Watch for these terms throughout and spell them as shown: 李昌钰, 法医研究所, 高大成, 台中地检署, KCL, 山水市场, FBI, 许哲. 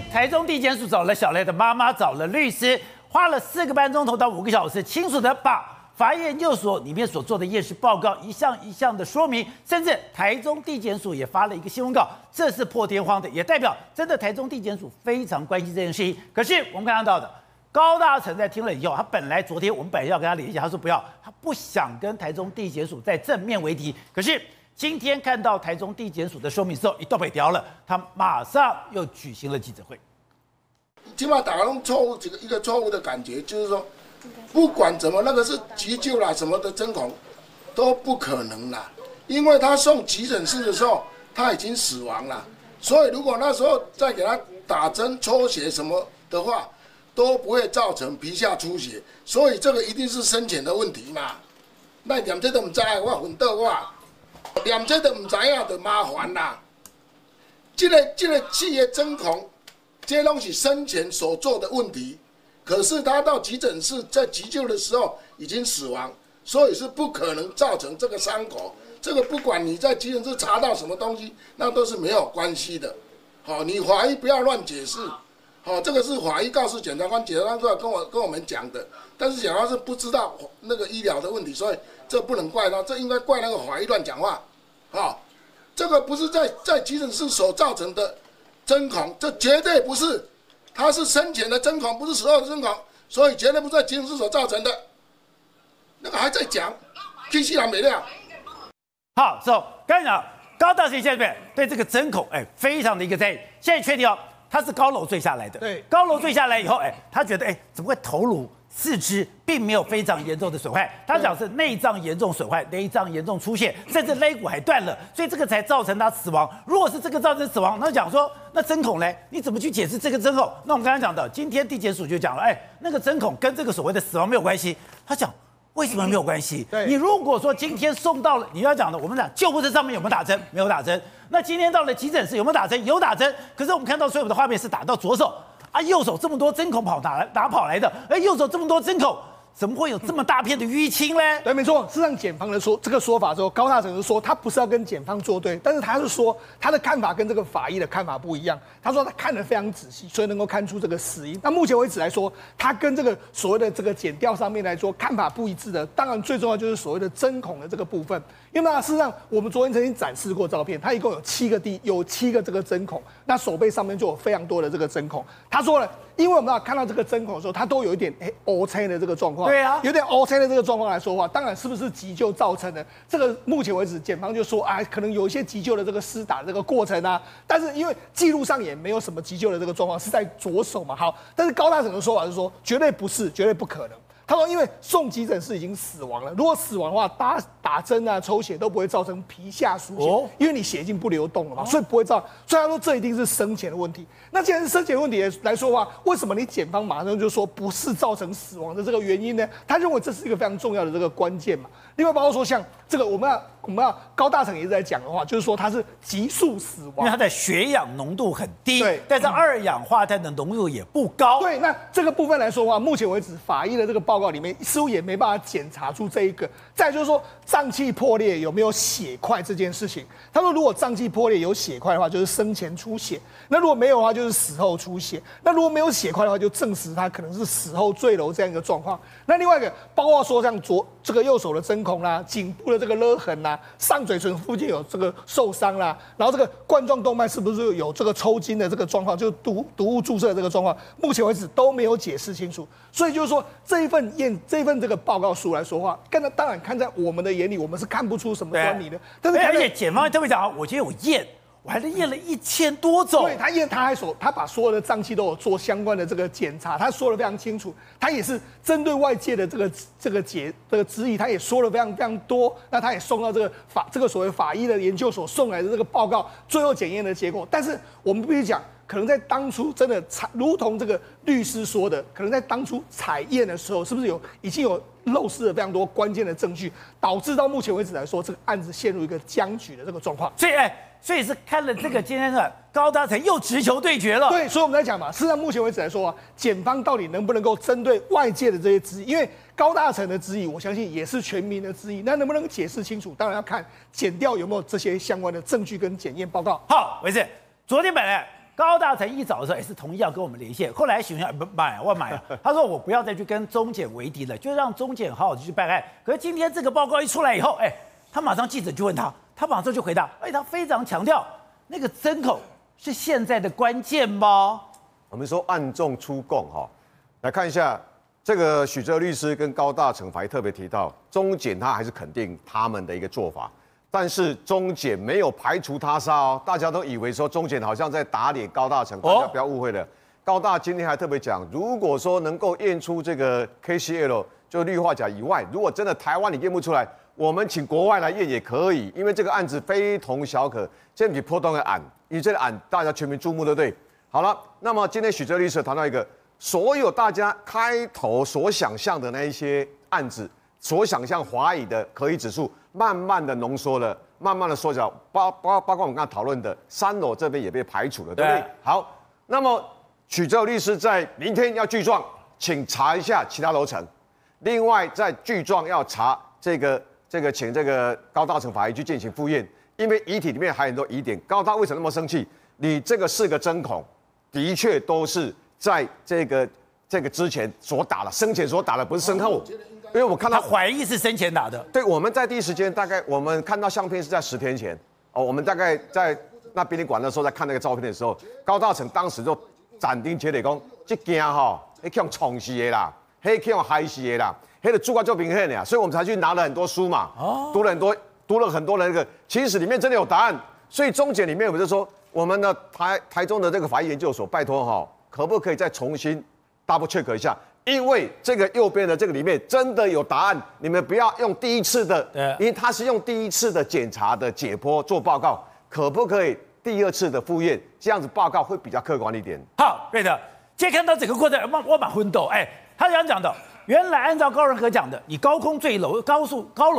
天，台中地检署找了小赖的妈妈，找了律师，花了4个半钟头到5个小时，清楚的把法医研究所里面所做的验尸报告一项一项的说明，甚至台中地检署也发了一个新闻稿，这是破天荒的，也代表真的台中地检署非常关心这件事情。可是我们看到的高大成在听了以后，他本来昨天我们本来要跟他联系，他说不要，他不想跟台中地检署在正面为敌。可是今天看到台中地检署的说明之后，一到北调了，他马上又举行了记者会。起码打工错误一个错误的感觉，就是说。 不管怎么，那个是急救啦什么的针孔，都不可能啦，因为他送急诊室的时候他已经死亡了，所以如果那时候再给他打针抽血什么的话，都不会造成皮下出血，所以这个一定是深浅的问题嘛。那两者都唔知，我混到我，两者都唔知啊，就麻烦啦。这个气的针孔，这拢是深浅所做的问题。 可是他到急诊室在急救的时候已经死亡，所以是不可能造成这个伤口。这个不管你在急诊室查到什么东西，那都是没有关系的。好，你法医不要乱解释。好，这个是法医告诉检察官，检察官说跟我们讲的。但是检察官是不知道那个医疗的问题，所以这不能怪他，这应该怪那个法医乱讲话。好，这个不是在急诊室所造成的针孔，这绝对不是。 它是深浅的针孔，不是死后的针孔，所以绝对不是在急诊室所造成的。那个还在讲，听西朗没料。好，走，刚讲高大成现在对这个针孔，非常的一个在意。现在确定哦，他是高楼坠下来的。对，高楼坠下来以后，他觉得怎么会头颅、四肢并没有非常严重的损坏？他讲是内脏严重损坏，内脏严重出血，甚至肋骨还断了，所以这个才造成他死亡。如果是这个造成死亡，那讲说。 那针孔呢？你怎么去解释这个针孔？那我们刚才讲的，今天地检署就讲了，那个针孔跟这个所谓的死亡没有关系。他讲为什么没有关系？你如果说今天送到了，你要讲的，我们讲救护车上面有没有打针？没有打针。那今天到了急诊室有没有打针？有打针。可是我们看到所有的画面是打到左手啊，右手这么多针孔哪跑来的？右手这么多针孔。 怎么会有这么大片的淤青呢？对，没错，是让检方的说这个说法之后，高大成就说他不是要跟检方作对，但是他是说他的看法跟这个法医的看法不一样。他说他看得非常仔细，所以能够看出这个死因。那目前为止来说，他跟这个所谓的这个检调上面来说看法不一致的，当然最重要就是所谓的针孔的这个部分。因为呢，事实上我们昨天曾经展示过照片，他一共有7个这个针孔，那手背上面就有非常多的这个针孔。他说了。 因为我们看到这个针孔的时候，它都有一点OK 的这个状况，对啊，有点 OK 的这个状况来说话，当然是不是急救造成的？这个目前为止，检方就说啊，可能有一些急救的这个施打这个过程啊，但是因为记录上也没有什么急救的这个状况，是在左手嘛，好，但是高大成的说法是说，绝对不是，绝对不可能。 他说：“因为送急诊室已经死亡了，如果死亡的话，打针啊、抽血都不会造成皮下出血，哦、因为你血已经不流动了嘛，所以不会造成。所以他说这一定是生前的问题。那既然是生前问题来说的话，为什么你检方马上就说不是造成死亡的这个原因呢？他认为这是一个非常重要的这个关键嘛。另外包括说像这个我们要高大成也是在讲的话，就是说他是急速死亡，因为他的血氧浓度很低，对，但是二氧化碳的浓度也不高。对，那这个部分来说的话，目前为止法医的这个报。 报告里面似乎也没办法检查出这一个，再就是说脏器破裂有没有血块这件事情。他说，如果脏器破裂有血块的话，就是生前出血；那如果没有的话，就是死后出血；那如果没有血块的话，就证实他可能是死后坠楼这样一个状况。那另外一个，包括说像这个右手的针孔啦、颈部的这个勒痕啦、上嘴唇附近有这个受伤啦、然后这个冠状动脉是不是有这个抽筋的这个状况，就是毒物注射的这个状况，目前为止都没有解释清楚。所以就是说这一份这个报告书来说话，当然看在我们的眼里，我们是看不出什么端倪的。但是而且检方特别讲啊，我今天有验，我还是验了1000多种。对他验，他把所有的脏器都有做相关的这个检查，他说的非常清楚。他也是针对外界的这个质疑，他也说了非常非常多。那他也送到这个所谓法医的研究所送来的这个报告，最后检验的结果。但是我们必须讲。 可能在当初真的如同这个律师说的，可能在当初采验的时候，是不是已经有漏失了非常多关键的证据，导致到目前为止来说，这个案子陷入一个僵局的这个状况。所以，所以是看了这个今天的高大成又直球对决了。对，所以我们在讲嘛，事实上目前为止来说啊，检方到底能不能够针对外界的这些质疑，因为高大成的质疑，我相信也是全民的质疑，那能不能解释清楚？当然要看检调有没有这些相关的证据跟检验报告。好，维志，昨天本来。高大成一早的时候也是同意要跟我们连线，后来熊要不买啊，我买啊，他说我不要再去跟中检为敌了，就让中检好好的去办案。可是今天这个报告一出来以后，哎，他马上记者就问他，他马上就回答，哎，他非常强调那个针孔是现在的关键吗？我们说暗中出供哈，来看一下这个许哲律师跟高大成，还特别提到中检他还是肯定他们的一个做法。但是中检没有排除他杀哦，大家都以为说中检好像在打脸高大成，大家不要误会了。高大今天还特别讲，如果说能够验出这个 KCL 就氯化钾以外，如果真的台湾你验不出来，我们请国外来验也可以，因为这个案子非同小可，这比破洞的案，因为这个案大家全民注目，对不对？好了，那么今天许哲律师谈到一个，所有大家开头所想象的那一些案子，所想象华语的可疑指数。慢慢的浓缩了，慢慢的缩小，包括我们刚才讨论的三楼这边也被排除了，对不对？好，那么许哲律师在明天要具状，请查一下其他楼层。另外，在具状要查这个，请这个高大成法医去进行复验，因为遗体里面还有很多疑点。高大为什么那么生气？你这个四个针孔的确都是在这个之前所打的，生前所打的，不是身后。因为我看到他怀疑是生前打的，对，我们在第一时间大概我们看到相片是在10天前哦，我们大概在那殡仪馆的时候在看那个照片的时候，高大成当时就斩钉截铁讲，这件哈，那叫冲死的啦，那叫害死的啦，那个主观就明显的，所以我们才去拿了很多书嘛，哦，读了很多人那个，其实里面真的有答案，所以中检里面我们就说，我们的台中的这个法医研究所，拜托哈，可不可以再重新 double check 一下？ 因为这个右边的这个里面真的有答案，你们不要用第一次的，因为他是用第一次的检查的解剖做报告，可不可以第二次的复验？这样子报告会比较客观一点。好，对的。今天看到整个过程，我蛮昏斗。哎，他这样讲的，原来按照高仁和讲的，你高楼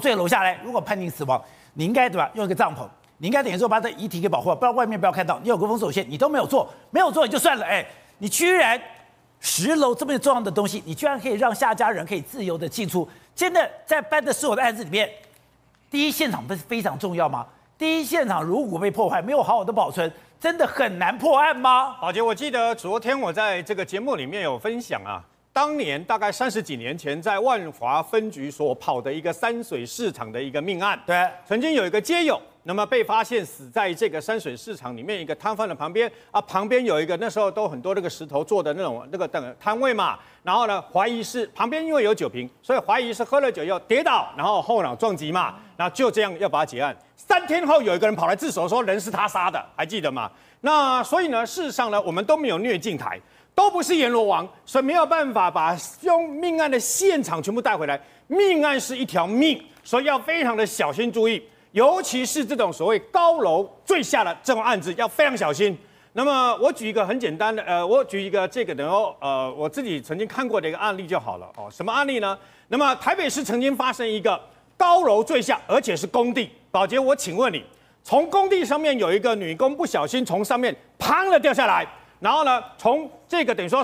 坠楼下来，如果判定死亡，你应该对吧？用一个帐篷，你应该等于说把这遗体给保护好，不然外面不要看到。你有个封锁线，你都没有做，没有做也就算了。哎，你居然 10楼这么重要的东西，你居然可以让下家人可以自由的进出。真的在搬的所有的案子里面，第一现场不是非常重要吗？第一现场如果被破坏，没有好好的保存，真的很难破案吗？宝杰，我记得昨天我在这个节目里面有分享啊，当年大概30几年前，在万华分局所跑的一个山水市场的一个命案，对，曾经有一个街友。 那么被发现死在这个山水市场里面一个摊贩的旁边啊，旁边有一个那时候都很多那个石头做的那种那个等摊位嘛，然后呢怀疑是旁边因为有酒瓶，所以怀疑是喝了酒又跌倒，然后后脑撞击嘛，然后就这样要把它结案。3天后有一个人跑来自首说人是他杀的，还记得吗？那所以呢，事实上呢，我们都没有虐禁台，都不是阎罗王，所以没有办法把用命案的现场全部带回来。命案是一条命，所以要非常的小心注意。 尤其是这种所谓高楼坠下的这种案子，要非常小心。那么我举一个很简单的，我举一个这个，然后我自己曾经看过的一个案例就好了哦。什么案例呢？那么台北市曾经发生一个高楼坠下，而且是工地。宝杰，我请问你，从工地上面有一个女工不小心从上面砰了掉下来，然后呢，从这个等于说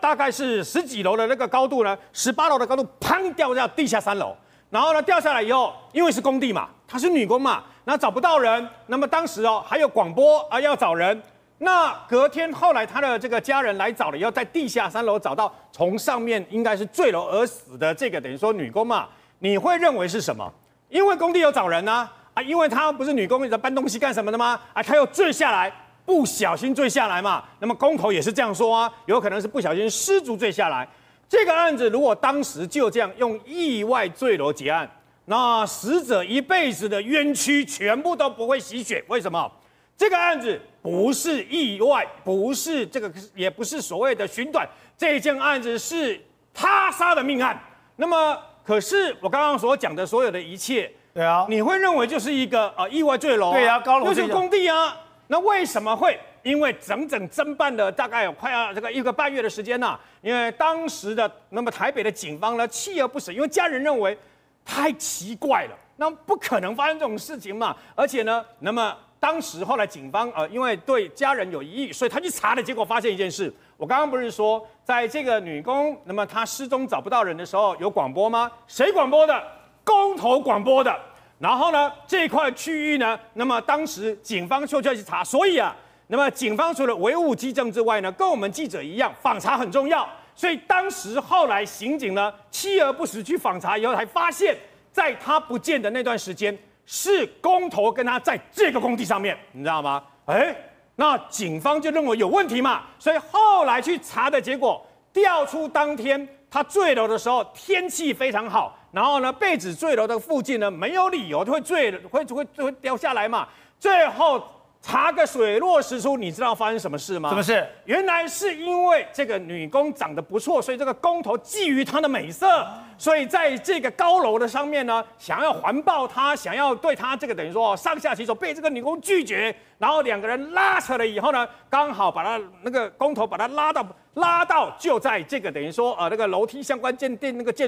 大概是10几楼的那个高度呢，18楼的高度砰掉到地下3楼。 然后呢，掉下来以后，因为是工地嘛，她是女工嘛，然后找不到人。那么当时哦，还有广播啊要找人。那隔天后来，她的这个家人来找了以后，在地下3楼找到从上面应该是坠楼而死的这个等于说女工嘛，你会认为是什么？因为工地有找人啊，因为她不是女工，你在搬东西干什么的吗？啊，她又坠下来，不小心坠下来嘛。那么工头也是这样说啊，有可能是不小心失足坠下来。 这个案子如果当时就这样用意外坠楼结案，那死者一辈子的冤屈全部都不会洗雪。为什么？这个案子不是意外，不是这个，也不是所谓的寻短，这件案子是他杀的命案。那么，可是我刚刚所讲的所有的一切，对啊，你会认为就是一个意外坠楼、啊，对啊，高楼又是工地啊，那为什么会？ 因为整侦办了大概有快要这个1个半月的时间呐、啊，因为当时的那么台北的警方呢锲而不舍，因为家人认为太奇怪了，那不可能发生这种事情嘛。而且呢，那么当时后来警方因为对家人有疑义，所以他去查了，结果发现一件事。我刚刚不是说，在这个女工那么她失踪找不到人的时候有广播吗？谁广播的？工头广播的。然后呢，这块区域呢，那么当时警方就去查，所以啊。那么警方除了唯物基证之外呢，跟我们记者一样，访查很重要。所以当时后来刑警呢，锲而不舍去访查以后，才发现，在他不见的那段时间，是工头跟他在这个工地上面，你知道吗？哎，那警方就认为有问题嘛，所以后来去查的结果，调出当天他坠楼的时候天气非常好。 然后呢，被指坠楼的附近呢，没有理由会坠，会掉下来嘛。最后查个水落石出，你知道发生什么事吗？什么事？原来是因为这个女工长得不错，所以这个工头觊觎她的美色，所以在这个高楼的上面呢，想要环抱她，想要对她这个等于说上下其手，被这个女工拒绝，然后两个人拉扯了以后呢，刚好把她那个工头把她拉到就在这个等于说那个楼梯相关建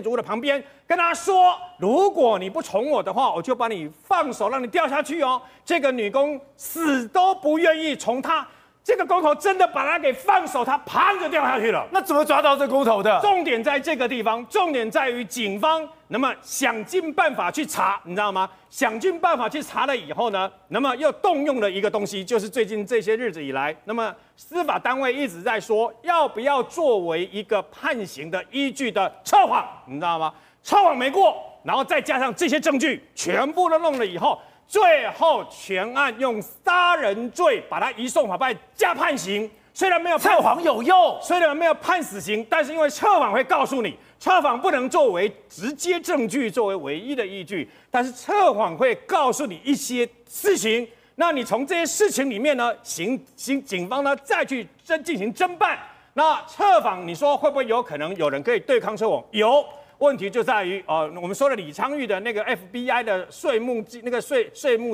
筑物的旁边，跟他说，如果你不从我的话，我就把你放手，让你掉下去哦。这个女工死都不愿意从他，这个工头真的把他给放手，他啪就掉下去了。那怎么抓到这工头的？重点在这个地方，重点在于警方那么想尽办法去查，你知道吗？想尽办法去查了以后呢，那么又动用了一个东西，就是最近这些日子以来，那么司法单位一直在说要不要作为一个判刑的依据的测谎，你知道吗？测谎没过，然后再加上这些证据，全部都弄了以后。 最后，全案用杀人罪把他移送法办加判刑。虽然没有判谎有用，虽然没有判死刑，但是因为测谎会告诉你，测谎不能作为直接证据作为唯一的依据，但是测谎会告诉你一些事情。那你从这些事情里面呢，警方呢再去进行侦办。那测谎，你说会不会有可能有人可以对抗测谎？有。 问题就在于，我们说的李昌钰的那个 FBI 的税幕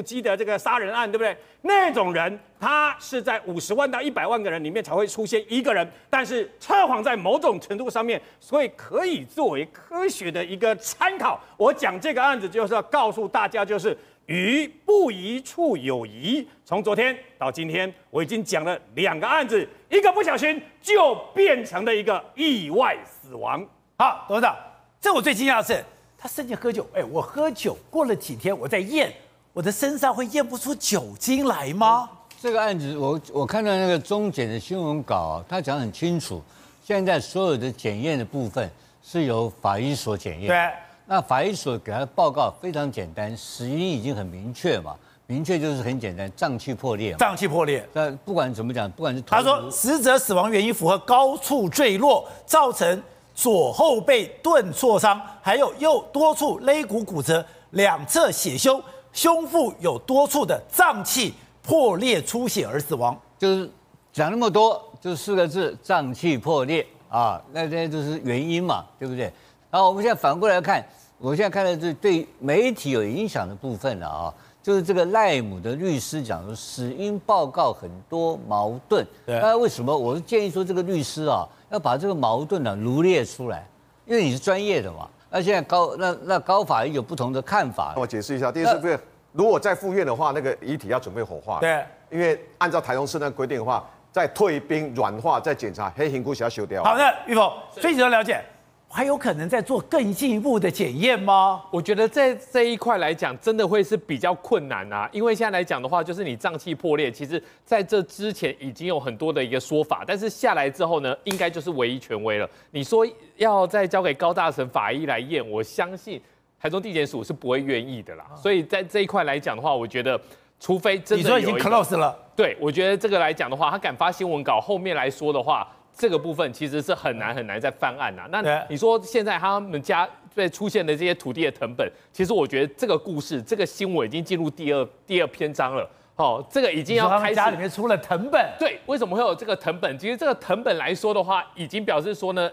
机的这个杀人案，对不对？那种人，他是在50万到100万个人里面才会出现一个人，但是测谎在某种程度上面，所以可以作为科学的一个参考。我讲这个案子就是要告诉大家，就是于不疑处有疑。从昨天到今天，我已经讲了两个案子，一个不小心就变成了一个意外死亡。好，董事长。 这我最惊讶的是，他生前喝酒。哎，我喝酒过了几天，我在验，我的身上会验不出酒精来吗？这个案子，我看到那个中检的新闻稿，他讲很清楚，现在所有的检验的部分是由法医所检验。对，那法医所给他的报告非常简单，死因已经很明确嘛，明确就是很简单，脏器破裂。脏器破裂。那不管怎么讲，不管是他说死者死亡原因符合高处坠落造成。 左后背钝挫伤，还有右多处肋骨骨折，两侧血胸，胸腹有多处的脏器破裂出血而死亡。就是讲那么多，就4个字：脏器破裂啊，那这就是原因嘛，对不对？然后我们现在反过来看，我现在看的是对媒体有影响的部分了啊，就是这个赖母的律师讲说，死因报告很多矛盾。那为什么？我是建议说这个律师啊。 要把这个矛盾呢罗列出来，因为你是专业的嘛。那现在高法也有不同的看法。我解释一下，第一是不是如果在复院的话，那个遗体要准备火化？对，因为按照台中市那规定的话，在退冰、软化、再检查，黑hình骨血要修掉。好的，玉凤，所以你要了解，还有可能再做更进一步的检验吗？我觉得在这一块来讲，真的会是比较困难啊，因为现在来讲的话，就是你脏器破裂，其实在这之前已经有很多的一个说法，但是下来之后呢，应该就是唯一权威了。你说要再交给高大成法医来验，我相信台中地检署是不会愿意的啦。所以在这一块来讲的话，我觉得。 除非真的你说已经 close 了，对我觉得这个来讲的话，他敢发新闻稿，后面来说的话，这个部分其实是很难再翻案啊。那你说现在他们家对出现的这些土地的成本，其实我觉得这个故事，这个新闻已经进入第二篇章了。 哦，这个已经要开始。家里面出了藤本。对，为什么会有这个藤本？其实这个藤本来说的话，已经表示说呢，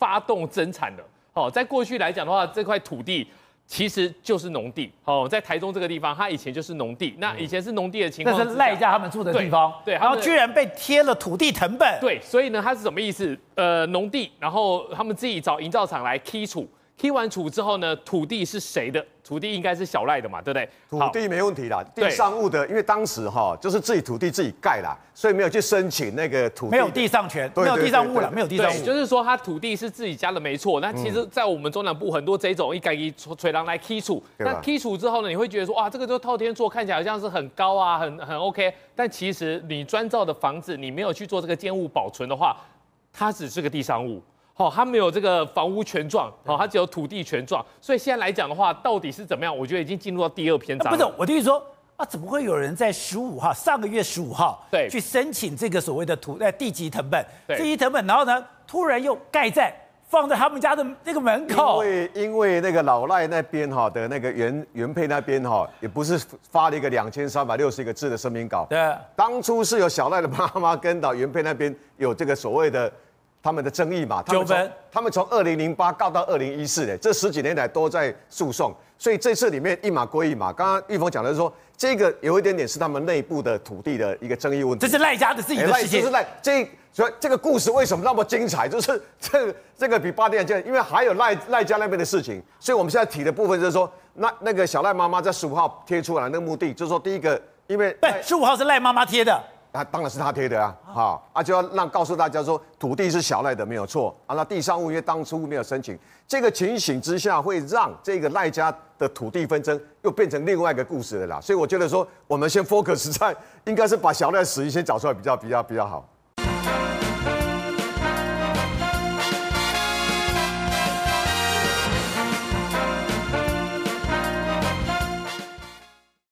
发动增产了。哦，在过去来讲的话，这块土地。 其实就是农地，哦，在台中这个地方，它以前就是农地。那以前是农地的情况，那是赖家他们住的地方，对，然后居然被贴了土地誊本，对，所以呢，它是什么意思？农地，然后他们自己找营造厂来剔除，剔完除之后呢，土地是谁的？土地应该是小赖的嘛，对不对？土地没问题啦，地上物的，因为当时哈就是自己土地自己盖啦，所以没有去申请那个土地，没有地上权，没有地上物啦，没有地上物。就是说他土地是自己家的没错。那其实，在我们中南部很多这种一改一垂廊来剔除，那剔除之后呢，你会觉得说哇，这个就透天厝看起来好像是很高啊，很 OK， 但其实你专造的房子，你没有去做这个建物保存的话，它只是个地上物。 好，他没有这个房屋权状，好，他只有土地权状，所以现在来讲的话，到底是怎么样？我觉得已经进入到第二篇章了。不是，我的意思说啊，怎么会有人在15号，上个月15号，对，去申请这个所谓的地籍誊本，地籍誊本，然后呢，突然又盖在。 放在他们家的那个门口，因为那个老赖那边哈的那个原配那边哈，也不是发了一个2361个字的声明稿。对，当初是有小赖的妈妈跟到原配那边有这个所谓的他们的争议嘛，纠纷。他们从2008告到2014，这10几年来都在诉讼，所以这次里面一码归一码。刚刚玉峰讲的是说，这个有一点点是他们内部的土地的一个争议问题。这是赖家的自己的事情，这是赖这。 所以这个故事为什么那么精彩？就是这个比8天案件，因为还有赖家那边的事情。所以我们现在提的部分就是说，那个小赖妈妈在15号贴出来那个目的，就是说第一个，因为对15号是赖妈妈贴的，啊，当然是她贴的啊，好啊，就要告诉大家说土地是小赖的没有错啊，那地上物因为当初没有申请，这个情形之下会让这个赖家的土地纷争又变成另外一个故事了啦。所以我觉得说，我们先 focus 在应该是把小赖的死因先找出来比较好。